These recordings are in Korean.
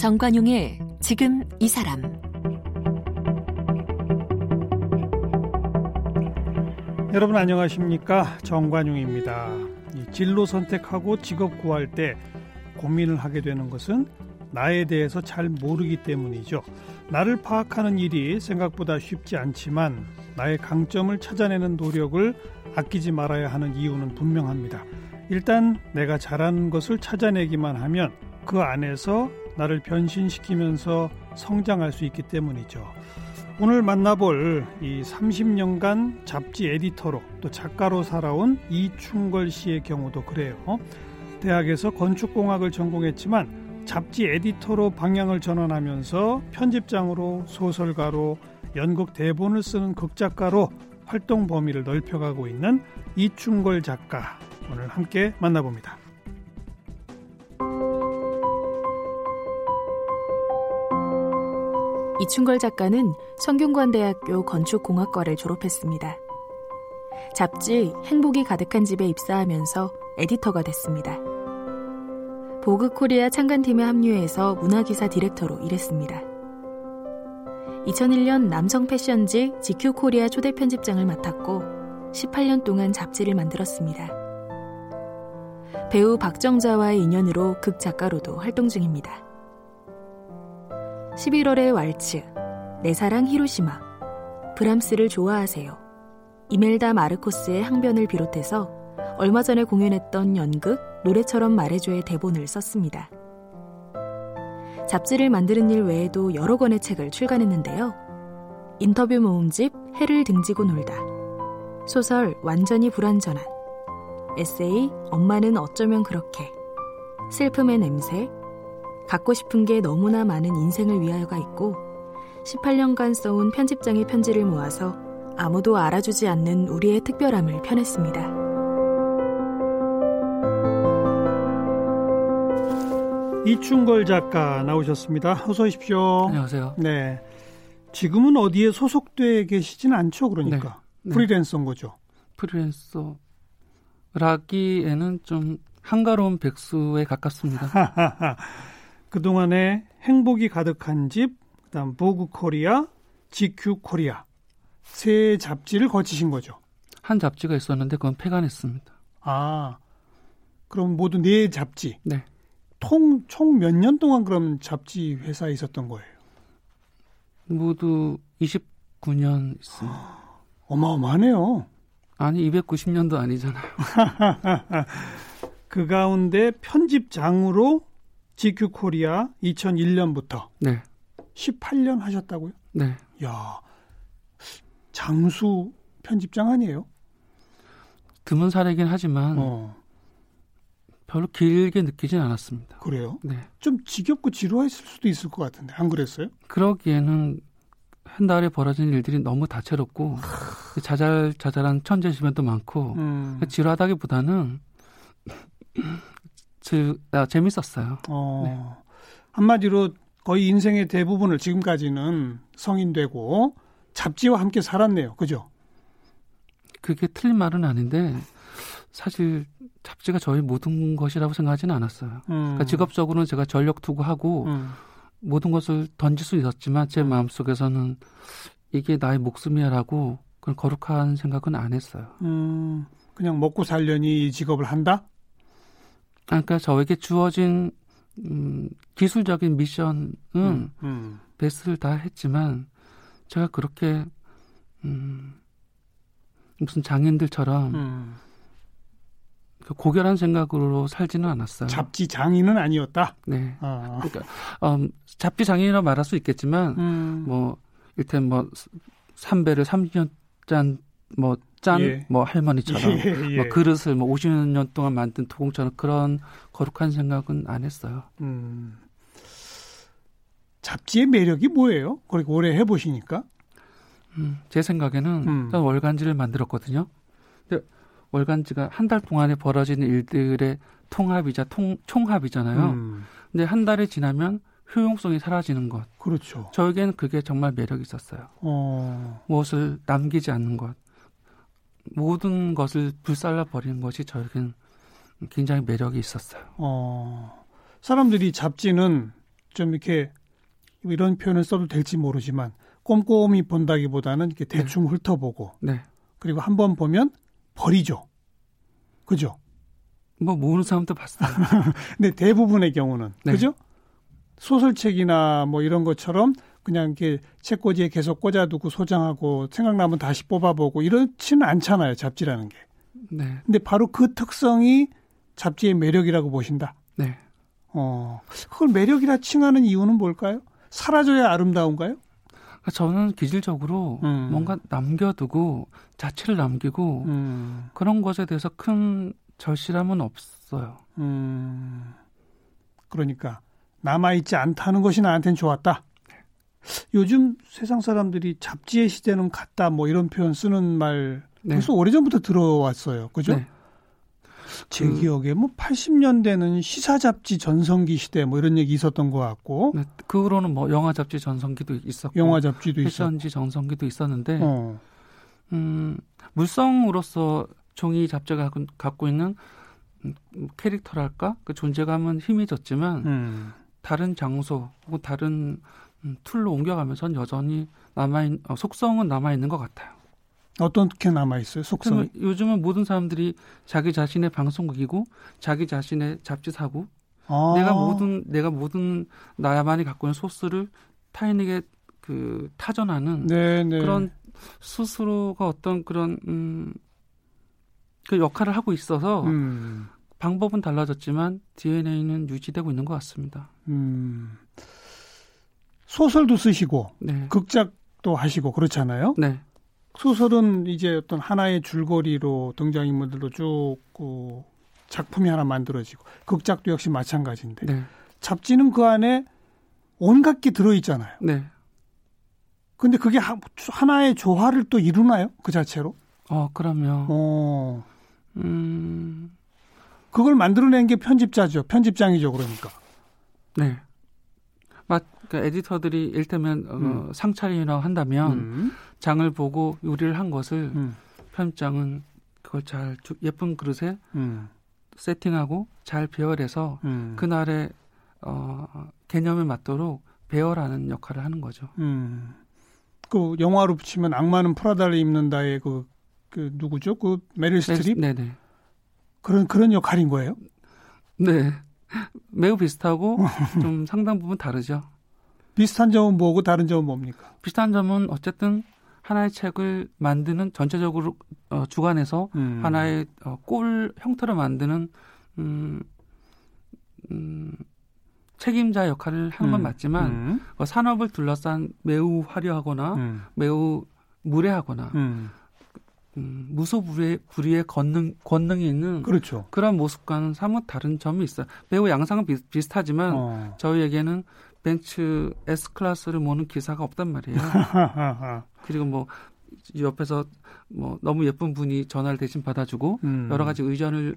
정관용의 지금 이 사람. 여러분 안녕하십니까? 정관용입니다. 진로 선택하고 직업 구할 때 고민을 하게 되는 것은 나에 대해서 잘 모르기 때문이죠. 나를 파악하는 일이 생각보다 쉽지 않지만 나의 강점을 찾아내는 노력을 아끼지 말아야 하는 이유는 분명합니다. 일단 내가 잘하는 것을 찾아내기만 하면 그 안에서 나를 변신시키면서 성장할 수 있기 때문이죠. 오늘 만나볼 이 30년간 잡지 에디터로 또 작가로 살아온 이충걸 씨의 경우도 그래요. 대학에서 건축공학을 전공했지만 잡지 에디터로 방향을 전환하면서 편집장으로, 소설가로, 연극 대본을 쓰는 극작가로 활동 범위를 넓혀가고 있는 이충걸 작가, 오늘 함께 만나봅니다. 이충걸 작가는 성균관대학교 건축공학과를 졸업했습니다. 잡지 행복이 가득한 집에 입사하면서 에디터가 됐습니다. 보그코리아 창간팀에 합류해서 문화기사 디렉터로 일했습니다. 2001년 남성 패션지 GQ코리아 초대 편집장을 맡았고 18년 동안 잡지를 만들었습니다. 배우 박정자와의 인연으로 극작가로도 활동 중입니다. 11월의 왈츠, 내 사랑 히로시마, 브람스를 좋아하세요, 이멜다 마르코스의 항변을 비롯해서 얼마 전에 공연했던 연극 노래처럼 말해줘의 대본을 썼습니다. 잡지를 만드는 일 외에도 여러 권의 책을 출간했는데요. 인터뷰 모음집 해를 등지고 놀다, 소설 완전히 불완전한, 에세이 엄마는 어쩌면 그렇게, 슬픔의 냄새, 갖고 싶은 게 너무나 많은 인생을 위하여가 있고 18년간 써온 편집장의 편지를 모아서 아무도 알아주지 않는 우리의 특별함을 펴냈습니다. 이충걸 작가 나오셨습니다. 어서 오십시오. 안녕하세요. 네, 지금은 어디에 소속돼 계시진 않죠? 그러니까 네. 프리랜서인 거죠? 프리랜서라기에는 좀 한가로운 백수에 가깝습니다. 그동안에 행복이 가득한 집, 그다음 보그코리아, GQ코리아 세 잡지를 거치신 거죠? 한 잡지가 있었는데 그건 폐간했습니다. 아, 그럼 모두 네 잡지? 네. 총 몇 년 동안 그럼 잡지 회사에 있었던 거예요? 모두 29년 있습니다. 어마어마하네요. 아니, 290년도 아니잖아요. 그 가운데 편집장으로 GQ코리아 2001년부터 네. 18년 하셨다고요? 네. 야, 장수 편집장 아니에요? 드문 사례긴 하지만 별로 길게 느끼진 않았습니다. 그래요? 네. 좀 지겹고 지루했을 수도 있을 것 같은데 안 그랬어요? 그러기에는 한 달에 벌어진 일들이 너무 다채롭고 자잘자잘한 천재지변도 많고 지루하다기보다는 재밌었어요. 네. 한마디로 거의 인생의 대부분을 지금까지는 성인되고 잡지와 함께 살았네요. 그죠? 그게 틀린 말은 아닌데 사실 잡지가 저의 모든 것이라고 생각하지는 않았어요. 그러니까 직업적으로는 제가 전력 투구하고 모든 것을 던질 수 있었지만 제 마음속에서는 이게 나의 목숨이라고 그런 거룩한 생각은 안 했어요. 그냥 먹고 살려니 이 직업을 한다? 그러니까 저에게 주어진 기술적인 미션은 베스트를 다 했지만 제가 그렇게 무슨 장인들처럼 고결한 생각으로 살지는 않았어요. 잡지 장인은 아니었다? 네. 그러니까 잡지 장인이라고 말할 수 있겠지만 뭐 일단 뭐 삼배를 30년 짠 뭐 짠, 예. 뭐 할머니처럼 뭐 그릇을 뭐 50년 동안 만든 도공처럼 그런 거룩한 생각은 안 했어요. 잡지의 매력이 뭐예요? 그렇게 오래 해보시니까? 제 생각에는 일단 월간지를 만들었거든요. 근데 월간지가 한 달 동안에 벌어지는 일들의 통합이자 총합이잖아요. 근데 한 달이 지나면 효용성이 사라지는 것. 그렇죠. 저에겐 그게 정말 매력이 있었어요. 무엇을 남기지 않는 것. 모든 것을 불살라버리는 것이 저에겐 굉장히 매력이 있었어요. 사람들이 잡지는 좀 이렇게 이런 표현을 써도 될지 모르지만 꼼꼼히 본다기보다는 이렇게 대충 훑어보고 그리고 한번 보면 버리죠. 그죠? 뭐 모르는 사람도 봤어요. 근데 대부분의 경우는 그죠? 소설책이나 뭐 이런 것처럼 그냥 이렇게 책꽂이에 계속 꽂아두고 소장하고 생각나면 다시 뽑아보고 이렇지는 않잖아요. 잡지라는 게. 근데 바로 그 특성이 잡지의 매력이라고 보신다. 그걸 매력이라 칭하는 이유는 뭘까요? 사라져야 아름다운가요? 저는 기질적으로 뭔가 남겨두고 자취를 남기고 그런 것에 대해서 큰 절실함은 없어요. 그러니까 남아있지 않다는 것이 나한테는 좋았다. 요즘 세상 사람들이 잡지의 시대는 갔다 뭐 이런 표현 쓰는 말 벌써 오래전부터 들어왔어요. 그죠? 제 기억에 뭐 80년대는 시사 잡지 전성기 시대 뭐 이런 얘기 있었던 것 같고 그 후로는 뭐 영화 잡지 전성기도 있었고 영화 잡지도 패션지 전성기도 있었는데 물성으로서 종이 잡지가 갖고 있는 캐릭터랄까 그 존재감은 희미해졌지만 다른 장소 혹은 다른 툴로 옮겨가면서는 여전히 속성은 남아 있는 것 같아요. 어떻게 남아있어요? 속성이? 요즘은 모든 사람들이 자기 자신의 방송국이고 자기 자신의 잡지사고 내가 모든 나만이 갖고 있는 소스를 타인에게 그 타전하는 그런 스스로가 어떤 그런 그 역할을 하고 있어서 방법은 달라졌지만 DNA는 유지되고 있는 것 같습니다. 소설도 쓰시고 극작도 하시고 그렇잖아요. 소설은 이제 어떤 하나의 줄거리로 등장인물들로 쭉 작품이 하나 만들어지고 극작도 역시 마찬가지인데 잡지는 그 안에 온갖 게 들어있잖아요. 근데 그게 하나의 조화를 또 이루나요? 그 자체로? 그럼요. 그걸 만들어낸 게 편집자죠. 편집장이죠. 그러니까. 그러니까 에디터들이 일테면 상차림이라고 한다면 장을 보고 요리를 한 것을 편집장은 그걸 잘 예쁜 그릇에 세팅하고 잘 배열해서 그날의 개념에 맞도록 배열하는 역할을 하는 거죠. 그 영화로 치면 악마는 프라다를 입는다의 그 누구죠? 그 메릴 스트립? 그런 역할인 거예요? 매우 비슷하고 좀 상당 부분 다르죠. 비슷한 점은 뭐고 다른 점은 뭡니까? 비슷한 점은 어쨌든 하나의 책을 만드는 전체적으로 주관해서 하나의 꼴 형태로 만드는 책임자 역할을 하는 건 맞지만 산업을 둘러싼 매우 화려하거나 매우 무례하거나 무소불위의 권능이 있는 그런 모습과는 사뭇 다른 점이 있어요. 매우 양상은 비슷하지만 저희에게는 벤츠 S클래스를 모는 기사가 없단 말이에요. 그리고 뭐 옆에서 뭐 너무 예쁜 분이 전화를 대신 받아주고 여러 가지 의견을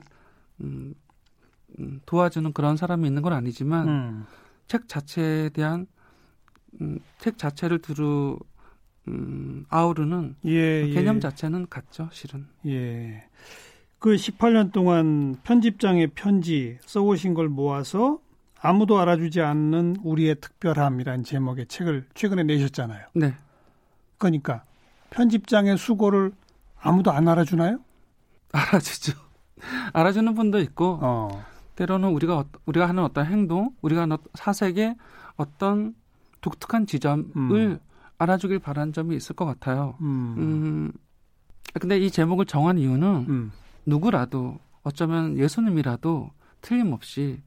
도와주는 그런 사람이 있는 건 아니지만 책 자체에 대한 책 자체를 두루 아우르는 개념 자체는 같죠, 실은. 그 18년 동안 편집장의 편지 써오신 걸 모아서 아무도 알아주지 않는 우리의 특별함이라는 제목의 책을 최근에 내셨잖아요. 그러니까 편집장의 수고를 아무도 안 알아주나요? 알아주죠. 알아주는 분도 있고 때로는 우리가 하는 어떤 행동, 우리가 하는 사색의 어떤 독특한 지점을 알아주길 바란 점이 있을 것 같아요. 근데 이 제목을 정한 이유는 누구라도 어쩌면 예수님이라도 틀림없이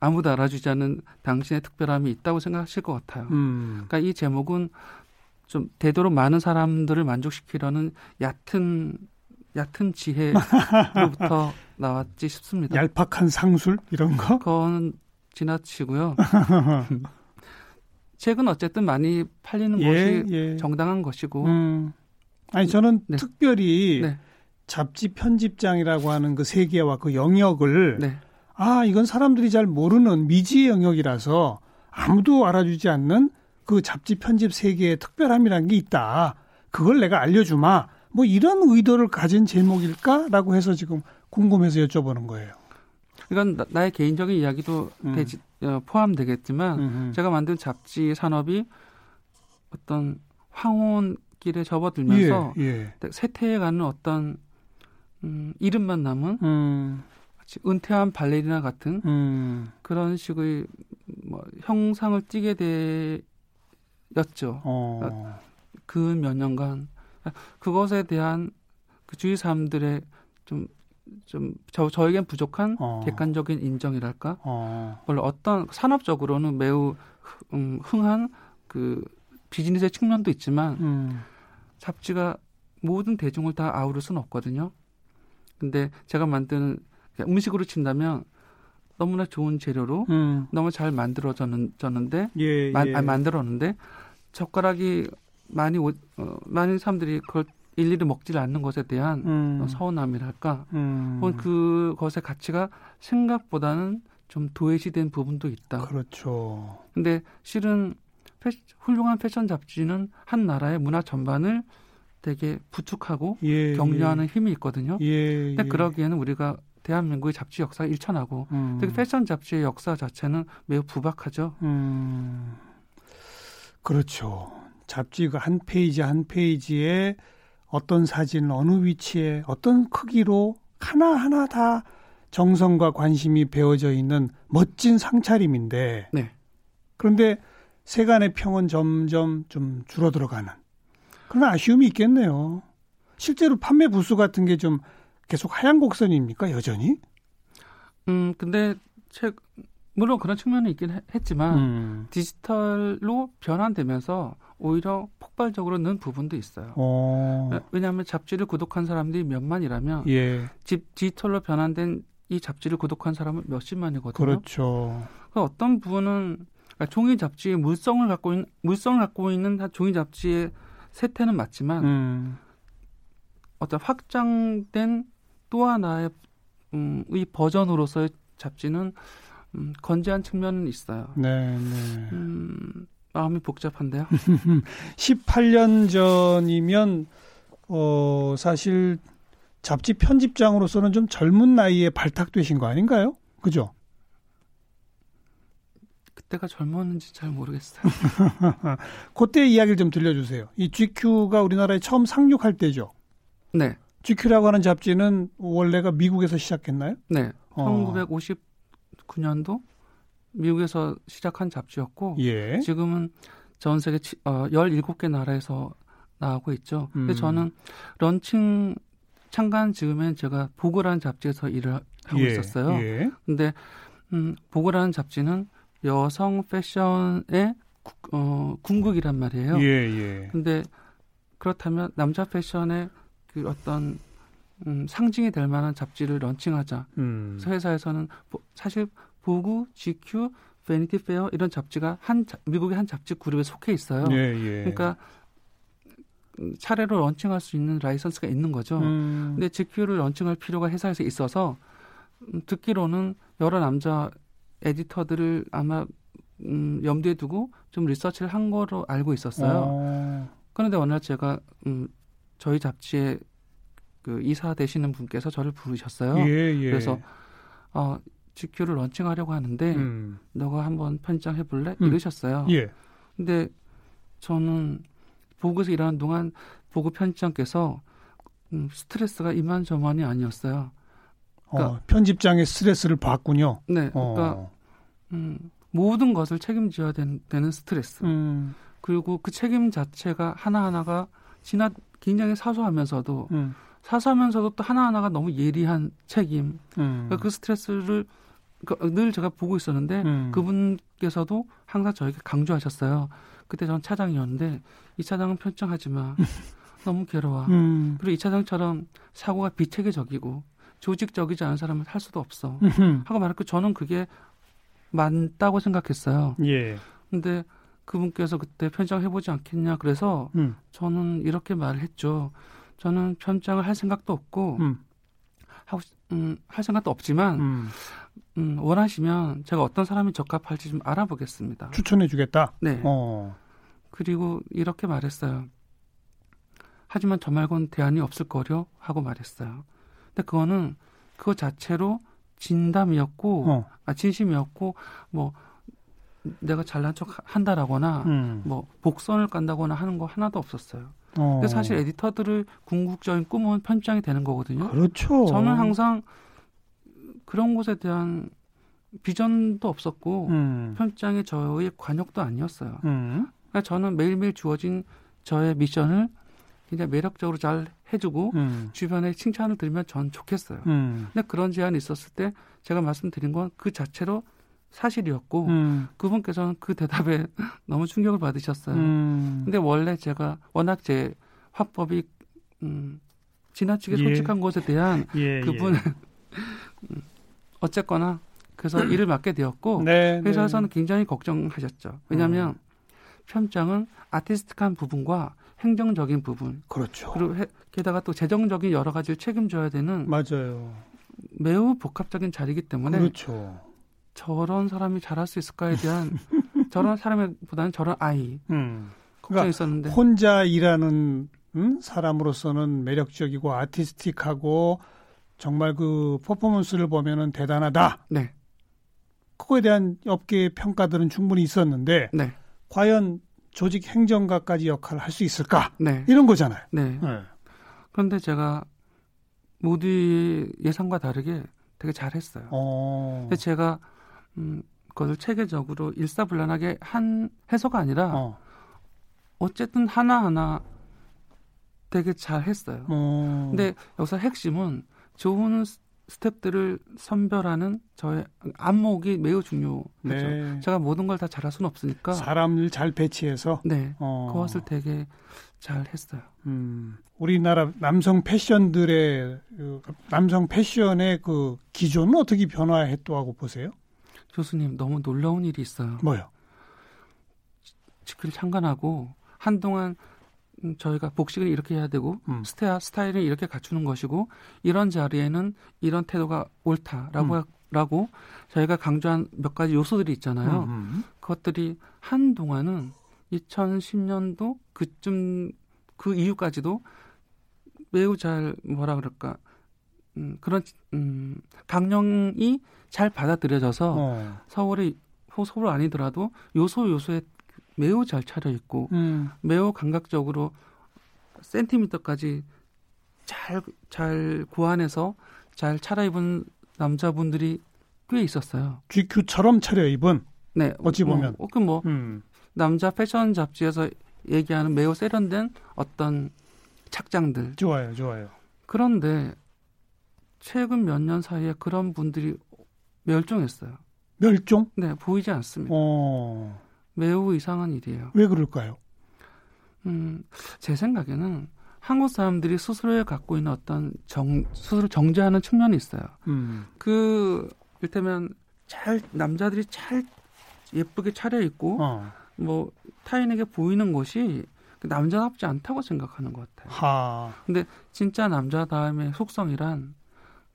아무도 알아주지 않은 당신의 특별함이 있다고 생각하실 것 같아요. 그러니까 이 제목은 좀 되도록 많은 사람들을 만족시키려는 얕은 지혜로부터 나왔지 싶습니다. 얄팍한 상술 이런 거? 그건 지나치고요. 책은 어쨌든 많이 팔리는 것이 정당한 것이고. 아니 저는 특별히 잡지 편집장이라고 하는 그 세계와 그 영역을 이건 사람들이 잘 모르는 미지의 영역이라서 아무도 알아주지 않는 그 잡지 편집 세계의 특별함이라는 게 있다. 그걸 내가 알려주마. 뭐 이런 의도를 가진 제목일까라고 해서 지금 궁금해서 여쭤보는 거예요. 이건 나의 개인적인 이야기도 포함되겠지만 제가 만든 잡지 산업이 어떤 황혼길에 접어들면서 쇠퇴해가는 어떤 이름만 남은 은퇴한 발레리나 같은 그런 식의 뭐 형상을 띠게 되었죠. 그러니까 그 몇 년간 그것에 대한 그 주위 사람들의 저에겐 부족한 객관적인 인정이랄까. 물론 어떤 산업적으로는 매우 흥한 그 비즈니스의 측면도 있지만 잡지가 모든 대중을 다 아우를 수는 없거든요. 근데 제가 만드는 음식으로 친다면 너무나 좋은 재료로 너무 잘 만들어졌는데 만들었는데 젓가락이 많은 사람들이 그걸 일일이 먹지 않는 것에 대한 서운함이랄까. 혹은 그것의 가치가 생각보다는 좀 도외시된 부분도 있다. 그렇죠. 근데 실은 훌륭한 패션 잡지는 한 나라의 문화 전반을 되게 부축하고 격려하는 힘이 있거든요. 근데 그러기에는 우리가 대한민국의 잡지 역사가 일천하고 특히 패션 잡지의 역사 자체는 매우 부박하죠. 그렇죠. 잡지가 한 페이지 한 페이지에 어떤 사진, 어느 위치에, 어떤 크기로 하나하나 다 정성과 관심이 배어져 있는 멋진 상차림인데 그런데 세간의 평은 점점 좀 줄어들어가는 그런 아쉬움이 있겠네요. 실제로 판매 부수 같은 게 좀 계속 하향 곡선입니까, 여전히? 근데 물론 그런 측면이 있긴 했지만 디지털로 변환되면서 오히려 폭발적으로 는 부분도 있어요. 왜냐하면 잡지를 구독한 사람들이 몇만이라면 디지털로 변환된 이 잡지를 구독한 사람은 몇십만이거든요. 그렇죠. 어떤 부분은 그러니까 종이 잡지의 물성을 갖고 있는 종이 잡지의 세태는 맞지만 어떤 확장된 또 하나의 이 버전으로서의 잡지는 건재한 측면은 있어요. 마음이 복잡한데요. 18년 전이면 사실 잡지 편집장으로서는 좀 젊은 나이에 발탁되신 거 아닌가요? 그죠? 그때가 젊었는지 잘 모르겠어요. 그때 이야기를 좀 들려주세요. 이 GQ가 우리나라에 처음 상륙할 때죠? 네. GQ라고 하는 잡지는 원래가 미국에서 시작했나요? 네. 1959년도? 미국에서 시작한 잡지였고 지금은 전 세계 17개 나라에서 나오고 있죠. 근데 저는 런칭 창간 지금엔 제가 보그라는 잡지에서 일을 하고 있었어요. 근데 보그라는 잡지는 여성 패션의 궁극이란 말이에요. 근데 그렇다면 남자 패션의 그 어떤 상징이 될 만한 잡지를 런칭하자. 그래서 회사에서는 사실 보그, GQ, Vanity Fair 이런 잡지가 미국의 한 잡지 그룹에 속해 있어요. 그러니까 차례로 런칭할 수 있는 라이선스가 있는 거죠. 근데 GQ를 런칭할 필요가 회사에서 있어서 듣기로는 여러 남자 에디터들을 아마 염두에 두고 좀 리서치를 한 거로 알고 있었어요. 그런데 어느 날 제가 저희 잡지에 그 이사 되시는 분께서 저를 부르셨어요. 그래서 GQ를 런칭하려고 하는데 너가 한번 편집장 해볼래? 이러셨어요. 근데 저는 보그에서 일하는 동안 보그 편집장께서 스트레스가 이만저만이 아니었어요. 그러니까, 편집장의 스트레스를 봤군요. 네. 그러니까 모든 것을 책임져야 되는 스트레스. 그리고 그 책임 자체가 하나하나가 굉장히 사소하면서도 또 하나하나가 너무 예리한 책임. 그러니까 그 스트레스를 늘 제가 보고 있었는데 그분께서도 항상 저에게 강조하셨어요. 그때 전 차장이었는데 이 차장은 편집하지 마. 너무 괴로워. 그리고 이 차장처럼 사고가 비체계적이고 조직적이지 않은 사람은 할 수도 없어. 하고 말했고 저는 그게 맞다고 생각했어요. 근데 그분께서 그때 편집해보지 않겠냐 그래서 저는 이렇게 말을 했죠. 저는 편집장을 할 생각도 없고 할 생각도 없지만 원하시면 제가 어떤 사람이 적합할지 좀 알아보겠습니다. 추천해주겠다? 네. 그리고 이렇게 말했어요. 하지만 저 말고는 대안이 없을 거려 하고 말했어요. 근데 그거 자체로 진심이었고 뭐 내가 잘난 척 한다라거나 뭐 복선을 깐다거나 하는 거 하나도 없었어요. 근데 사실 에디터들의 궁극적인 꿈은 편집장이 되는 거거든요. 그렇죠. 저는 항상 그런 것에 대한 비전도 없었고 편집장이 저의 관역도 아니었어요. 그러니까 저는 매일매일 주어진 저의 미션을 굉장히 매력적으로 잘 해주고 주변에 칭찬을 들으면 전 좋겠어요. 근데 그런 제안이 있었을 때 제가 말씀드린 건 그 자체로 사실이었고 그분께서는 그 대답에 너무 충격을 받으셨어요. 근데 원래 제가 워낙 제 화법이 지나치게 솔직한 것에 대한 그분 어쨌거나 그래서 일을 맡게 되었고 네, 회사에서는 네. 굉장히 걱정하셨죠. 왜냐하면 편집장은 아티스틱한 부분과 행정적인 부분 그렇죠. 그리고 게다가 또 재정적인 여러 가지를 책임져야 되는 맞아요. 매우 복합적인 자리이기 때문에 그렇죠. 저런 사람이 잘할 수 있을까에 대한 저런 사람보다는 저런 아이 걱정이 있었는데 그러니까 혼자 일하는 사람으로서는 매력적이고 아티스틱하고 정말 그 퍼포먼스를 보면은 대단하다. 네. 그거에 대한 업계의 평가들은 충분히 있었는데 네. 과연 조직 행정가까지 역할을 할 수 있을까? 네. 이런 거잖아요. 네. 네. 그런데 제가 모두의 예상과 다르게 되게 잘했어요. 근데 제가 그것을 체계적으로 일사불란하게 한 해서가 아니라 어쨌든 하나하나 되게 잘했어요. 근데 여기서 핵심은 좋은 스텝들을 선별하는 저의 안목이 매우 중요하죠. 네. 제가 모든 걸 다 잘할 수는 없으니까 사람을 잘 배치해서 네, 그것을 되게 잘했어요. 우리나라 남성 패션의 그 기존은 어떻게 변화했다고 보세요? 교수님 너무 놀라운 일이 있어요. 뭐요? GQ를 창간하고 한동안 저희가 복식은 이렇게 해야 되고 스타일은 이렇게 갖추는 것이고 이런 자리에는 이런 태도가 옳다라고 라고 저희가 강조한 몇 가지 요소들이 있잖아요. 그것들이 한동안은 2010년도 그쯤 그 이후까지도 매우 잘 뭐라 그럴까 그런 강령이 잘 받아들여져서 서울 아니더라도 요소에 매우 잘 차려입고 매우 감각적으로 센티미터까지 잘 고안해서 잘 차려입은 남자분들이 꽤 있었어요. GQ처럼 차려입은? 네. 어찌 보면. 남자 패션 잡지에서 얘기하는 매우 세련된 어떤 착장들. 좋아요. 그런데 최근 몇 년 사이에 그런 분들이 멸종했어요. 멸종? 네. 보이지 않습니다. 매우 이상한 일이에요. 왜 그럴까요? 제 생각에는 한국 사람들이 스스로에 갖고 있는 어떤 스스로 정제하는 측면이 있어요. 일테면 남자들이 잘 예쁘게 차려입고 뭐 타인에게 보이는 것이 남자답지 않다고 생각하는 것 같아요. 근데 진짜 남자다움의 속성이란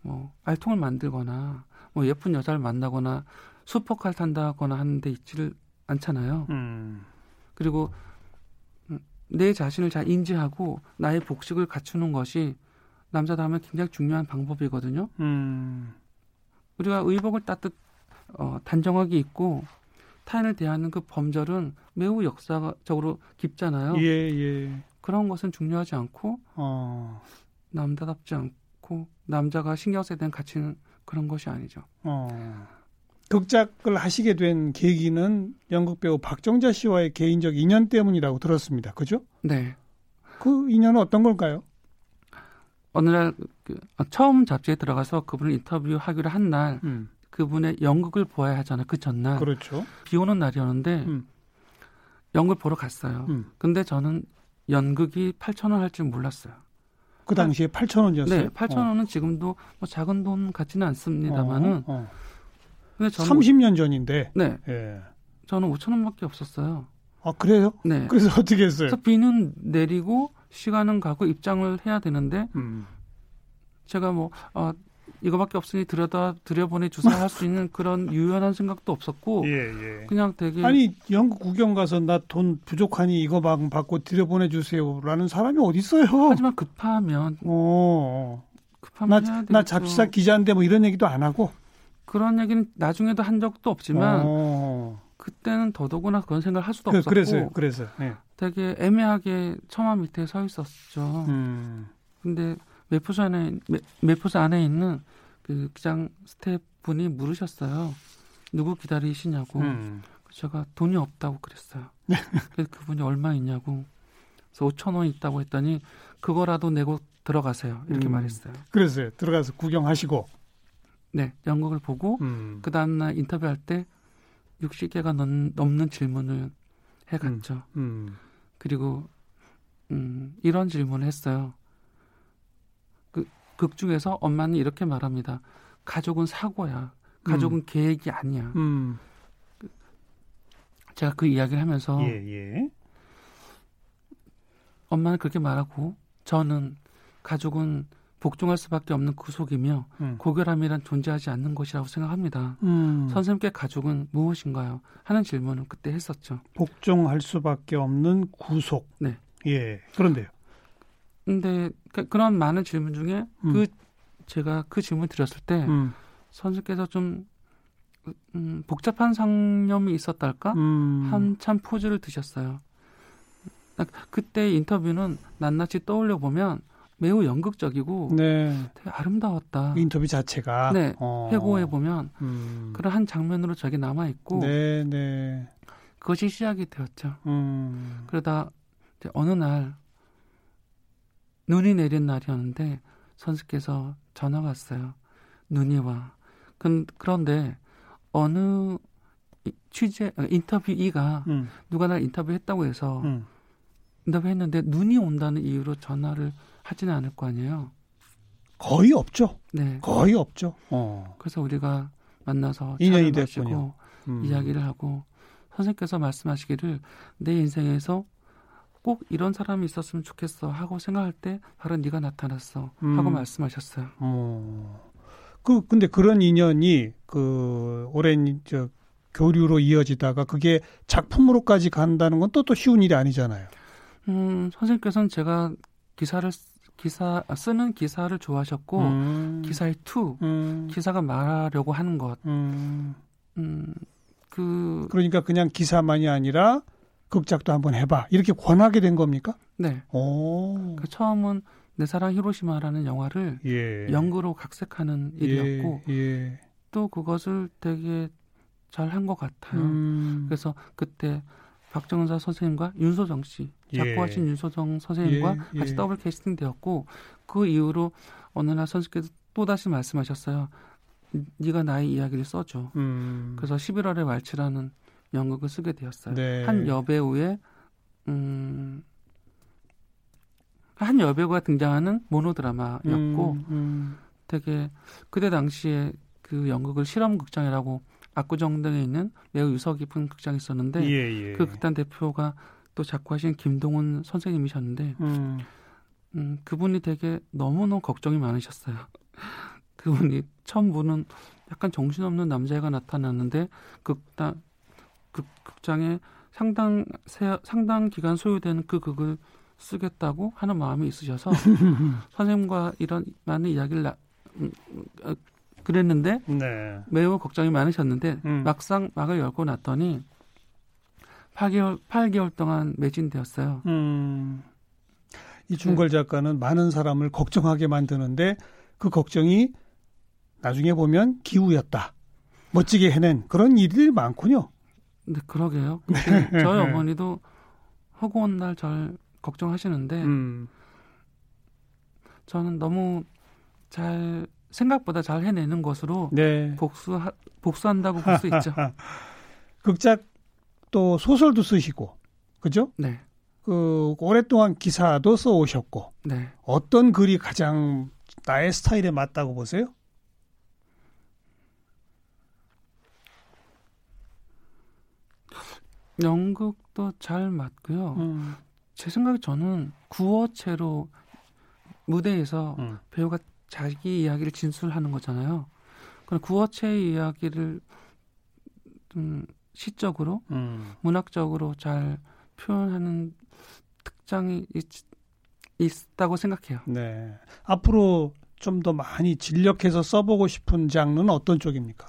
뭐 알통을 만들거나 뭐 예쁜 여자를 만나거나 슈퍼카를 탄다거나 하는 데 있지를 않잖아요. 그리고 내 자신을 잘 인지하고 나의 복식을 갖추는 것이 남자다움에 굉장히 중요한 방법이거든요. 우리가 의복을 따뜻 단정하게 입고 타인을 대하는 그 범절은 매우 역사적으로 깊잖아요. 예. 그런 것은 중요하지 않고 남자답지 않고 남자가 신경 써야 되는 가치는 그런 것이 아니죠. 극작을 하시게 된 계기는 연극 배우 박정자 씨와의 개인적 인연 때문이라고 들었습니다. 그죠? 네. 그 인연은 어떤 걸까요? 어느 날 처음 잡지에 들어가서 그분을 인터뷰하기로 한 날 그분의 연극을 보아야 하잖아요. 그 전날. 그렇죠. 비 오는 날이었는데 연극을 보러 갔어요. 근데 저는 연극이 8,000원 할 줄 몰랐어요. 그 당시에 8,000원이었어요? 네. 8,000원은 지금도 뭐 작은 돈 같지는 않습니다만은 30년 전인데. 네. 예. 저는 5,000원밖에 없었어요. 아, 그래요? 네. 그래서 어떻게 했어요? 그래서 비는 내리고 시간은 가고 입장을 해야 되는데 제가 이거밖에 없으니 들여보내 주사 할 수 있는 그런 유연한 생각도 없었고 그냥 되게 연극 구경 가서 나 돈 부족하니 이거 막 받고 들여보내 주세요라는 사람이 어디 있어요? 하지만 급하면 나 잡지사 기자인데 뭐 이런 얘기도 안 하고 그런 얘기는 나중에도 한 적도 없지만 그때는 더더구나 그런 생각을 할 수도 없었고 그래서 네. 되게 애매하게 처마 밑에 서 있었죠. 근데 매포사 안에 있는 그 기장 스태프분이 물으셨어요. 누구 기다리시냐고. 제가 돈이 없다고 그랬어요. 그래서 그분이 얼마 있냐고. 그래서 5,000원 있다고 했더니 그거라도 내고 들어가세요. 이렇게 말했어요. 그래서 들어가서 구경하시고. 네. 연극을 보고 그 다음날 인터뷰할 때 60개가 넘는 질문을 해갔죠. 그리고 이런 질문을 했어요. 극 중에서 엄마는 이렇게 말합니다. 가족은 사고야. 가족은 계획이 아니야. 제가 그 이야기를 하면서 엄마는 그렇게 말하고 저는 가족은 복종할 수밖에 없는 구속이며 고결함이란 존재하지 않는 것이라고 생각합니다. 선생님께 가족은 무엇인가요? 하는 질문을 그때 했었죠. 복종할 수밖에 없는 구속. 네. 예. 그런데요. 근데 그런 많은 질문 중에 제가 그 질문 드렸을 때 선생님께서 좀 복잡한 상념이 있었달까? 한참 포즈를 드셨어요. 그때 인터뷰는 낱낱이 떠올려 보면 매우 연극적이고 되게 아름다웠다. 인터뷰 자체가 회고해 보면 그런 한 장면으로 저게 남아 있고 그것이 시작이 되었죠. 그러다 어느 날 눈이 내린 날이었는데 선수께서 전화가 왔어요. 눈이 와. 그런데 어느 인터뷰이가 누가 날 인터뷰했다고 해서 인터뷰했는데 눈이 온다는 이유로 전화를 하지는 않을 거 아니에요. 거의 없죠. 네, 거의 없죠. 그래서 우리가 만나서 인연이 됐군요. 이야기를 하고 선생님께서 말씀하시기를 내 인생에서 꼭 이런 사람이 있었으면 좋겠어 하고 생각할 때 바로 네가 나타났어 하고 말씀하셨어요. 근데 그런 인연이 오랜 교류로 이어지다가 그게 작품으로까지 간다는 건 또 쉬운 일이 아니잖아요. 선생님께서는 제가 쓰는 기사를 좋아하셨고 기사의 투 기사가 말하려고 하는 것. 그러니까 그냥 기사만이 아니라 극작도 한번 해봐. 이렇게 권하게 된 겁니까? 네. 처음은 내 사랑 히로시마라는 영화를 연극으로 각색하는 일이었고 또 그것을 되게 잘 한 것 같아요. 그래서 그때 박정자 선생님과 윤소정 씨, 작고하신 윤소정 선생님과 같이 더블 캐스팅 되었고 그 이후로 어느 날 선생님께서 또다시 말씀하셨어요. 네가 나의 이야기를 써줘. 그래서 11월의 왈츠라는 연극을 쓰게 되었어요. 한 여배우의 한 여배우가 등장하는 모노드라마였고 되게 그때 당시에 그 연극을 실험극장이라고 압구정동에 있는 매우 유서 깊은 극장이 있었는데 그 극단 대표가 또 작고하신 김동훈 선생님이셨는데 그분이 되게 너무너무 걱정이 많으셨어요. 그분이 처음 보는 약간 정신없는 남자애가 나타났는데 극장에 상당 기간 소요된 그 극을 쓰겠다고 하는 마음이 있으셔서 선생님과 이런 많은 이야기를 그랬는데 매우 걱정이 많으셨는데 막상 막을 열고 났더니 8개월 동안 매진되었어요. 이충걸 작가는 많은 사람을 걱정하게 만드는데 그 걱정이 나중에 보면 기우였다. 멋지게 해낸 그런 일들이 많군요. 네, 그러게요. 저희 어머니도 허구한 날 절 걱정하시는데 저는 너무 생각보다 잘 해내는 것으로 복수한다고 볼 수 있죠. 극작 또 소설도 쓰시고, 그죠? 네. 오랫동안 기사도 써오셨고, 어떤 글이 가장 나의 스타일에 맞다고 보세요? 연극도 잘 맞고요. 제 생각에 저는 구어체로 무대에서 배우가 자기 이야기를 진술하는 거잖아요. 그럼 구어체의 이야기를 시적으로, 문학적으로 잘 표현하는 특장이 있다고 생각해요. 네. 앞으로 좀 더 많이 진력해서 써보고 싶은 장르는 어떤 쪽입니까?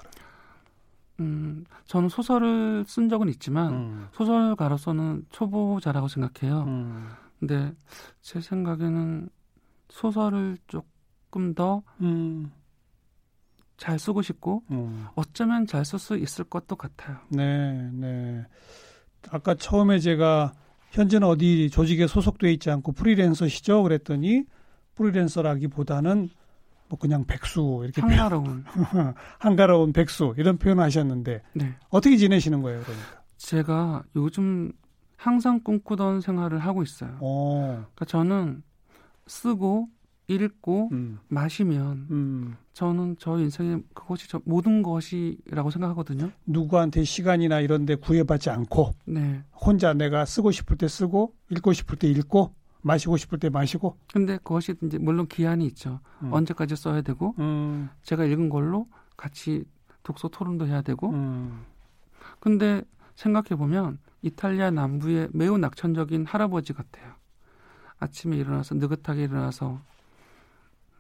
저는 소설을 쓴 적은 있지만 소설가로서는 초보자라고 생각해요. 근데 제 생각에는 소설을 조금 더 잘 쓰고 싶고 어쩌면 잘 쓸 수 있을 것도 같아요. 네, 네. 아까 처음에 제가 현재는 어디 조직에 소속돼 있지 않고 프리랜서시죠? 그랬더니 프리랜서라기보다는 뭐 그냥 백수 이렇게 한가로운 한가로운 백수 이런 표현을 하셨는데 네. 어떻게 지내시는 거예요, 그러니까? 제가 요즘 항상 꿈꾸던 생활을 하고 있어요. 오. 그러니까 저는 쓰고 읽고 마시면 저는 저 인생의 그것이 저 모든 것이라고 생각하거든요. 누구한테 시간이나 이런 데 구애받지 않고 네. 혼자 내가 쓰고 싶을 때 쓰고 읽고 싶을 때 읽고 마시고 싶을 때 마시고. 근데 그것이 이제 물론 기한이 있죠. 언제까지 써야 되고 제가 읽은 걸로 같이 독서 토론도 해야 되고 근데 생각해보면 이탈리아 남부의 매우 낙천적인 할아버지 같아요. 아침에 일어나서 느긋하게 일어나서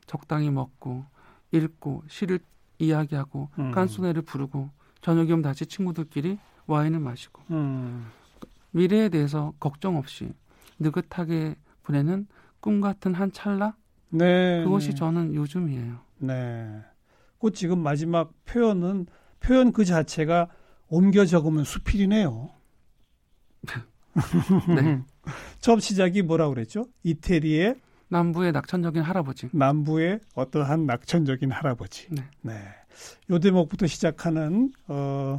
적당히 먹고 읽고 시를 이야기하고 깐소네를 부르고 저녁이 오면 다시 친구들끼리 와인을 마시고 미래에 대해서 걱정 없이 느긋하게 보내는 꿈 같은 한 찰나? 네. 그것이 저는 요즘이에요. 네. 그 지금 마지막 표현은 표현 그 자체가 옮겨 적으면 수필이네요. 네. 처음 시작이 뭐라고 그랬죠? 이태리의 남부의 낙천적인 할아버지. 남부의 어떠한 낙천적인 할아버지. 네. 네. 요 대목부터 시작하는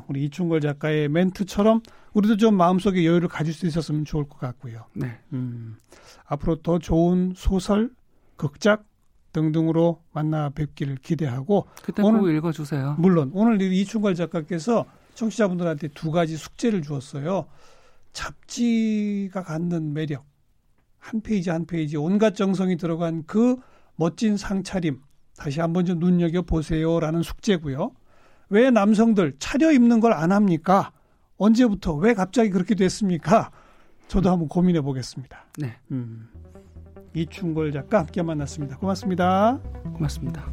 우리 이충걸 작가의 멘트처럼 우리도 좀 마음속에 여유를 가질 수 있었으면 좋을 것 같고요. 네. 앞으로 더 좋은 소설, 극작 등등으로 만나 뵙기를 기대하고 그때 꼭 읽어주세요. 물론 오늘 이충걸 작가께서 청취자분들한테 두 가지 숙제를 주었어요. 잡지가 갖는 매력. 한 페이지 한 페이지 온갖 정성이 들어간 그 멋진 상차림 다시 한번 좀 눈여겨보세요라는 숙제고요. 왜 남성들 차려입는 걸 안 합니까? 언제부터 왜 갑자기 그렇게 됐습니까? 저도 한번 고민해 보겠습니다. 네. 이충걸 작가 함께 만났습니다. 고맙습니다. 고맙습니다.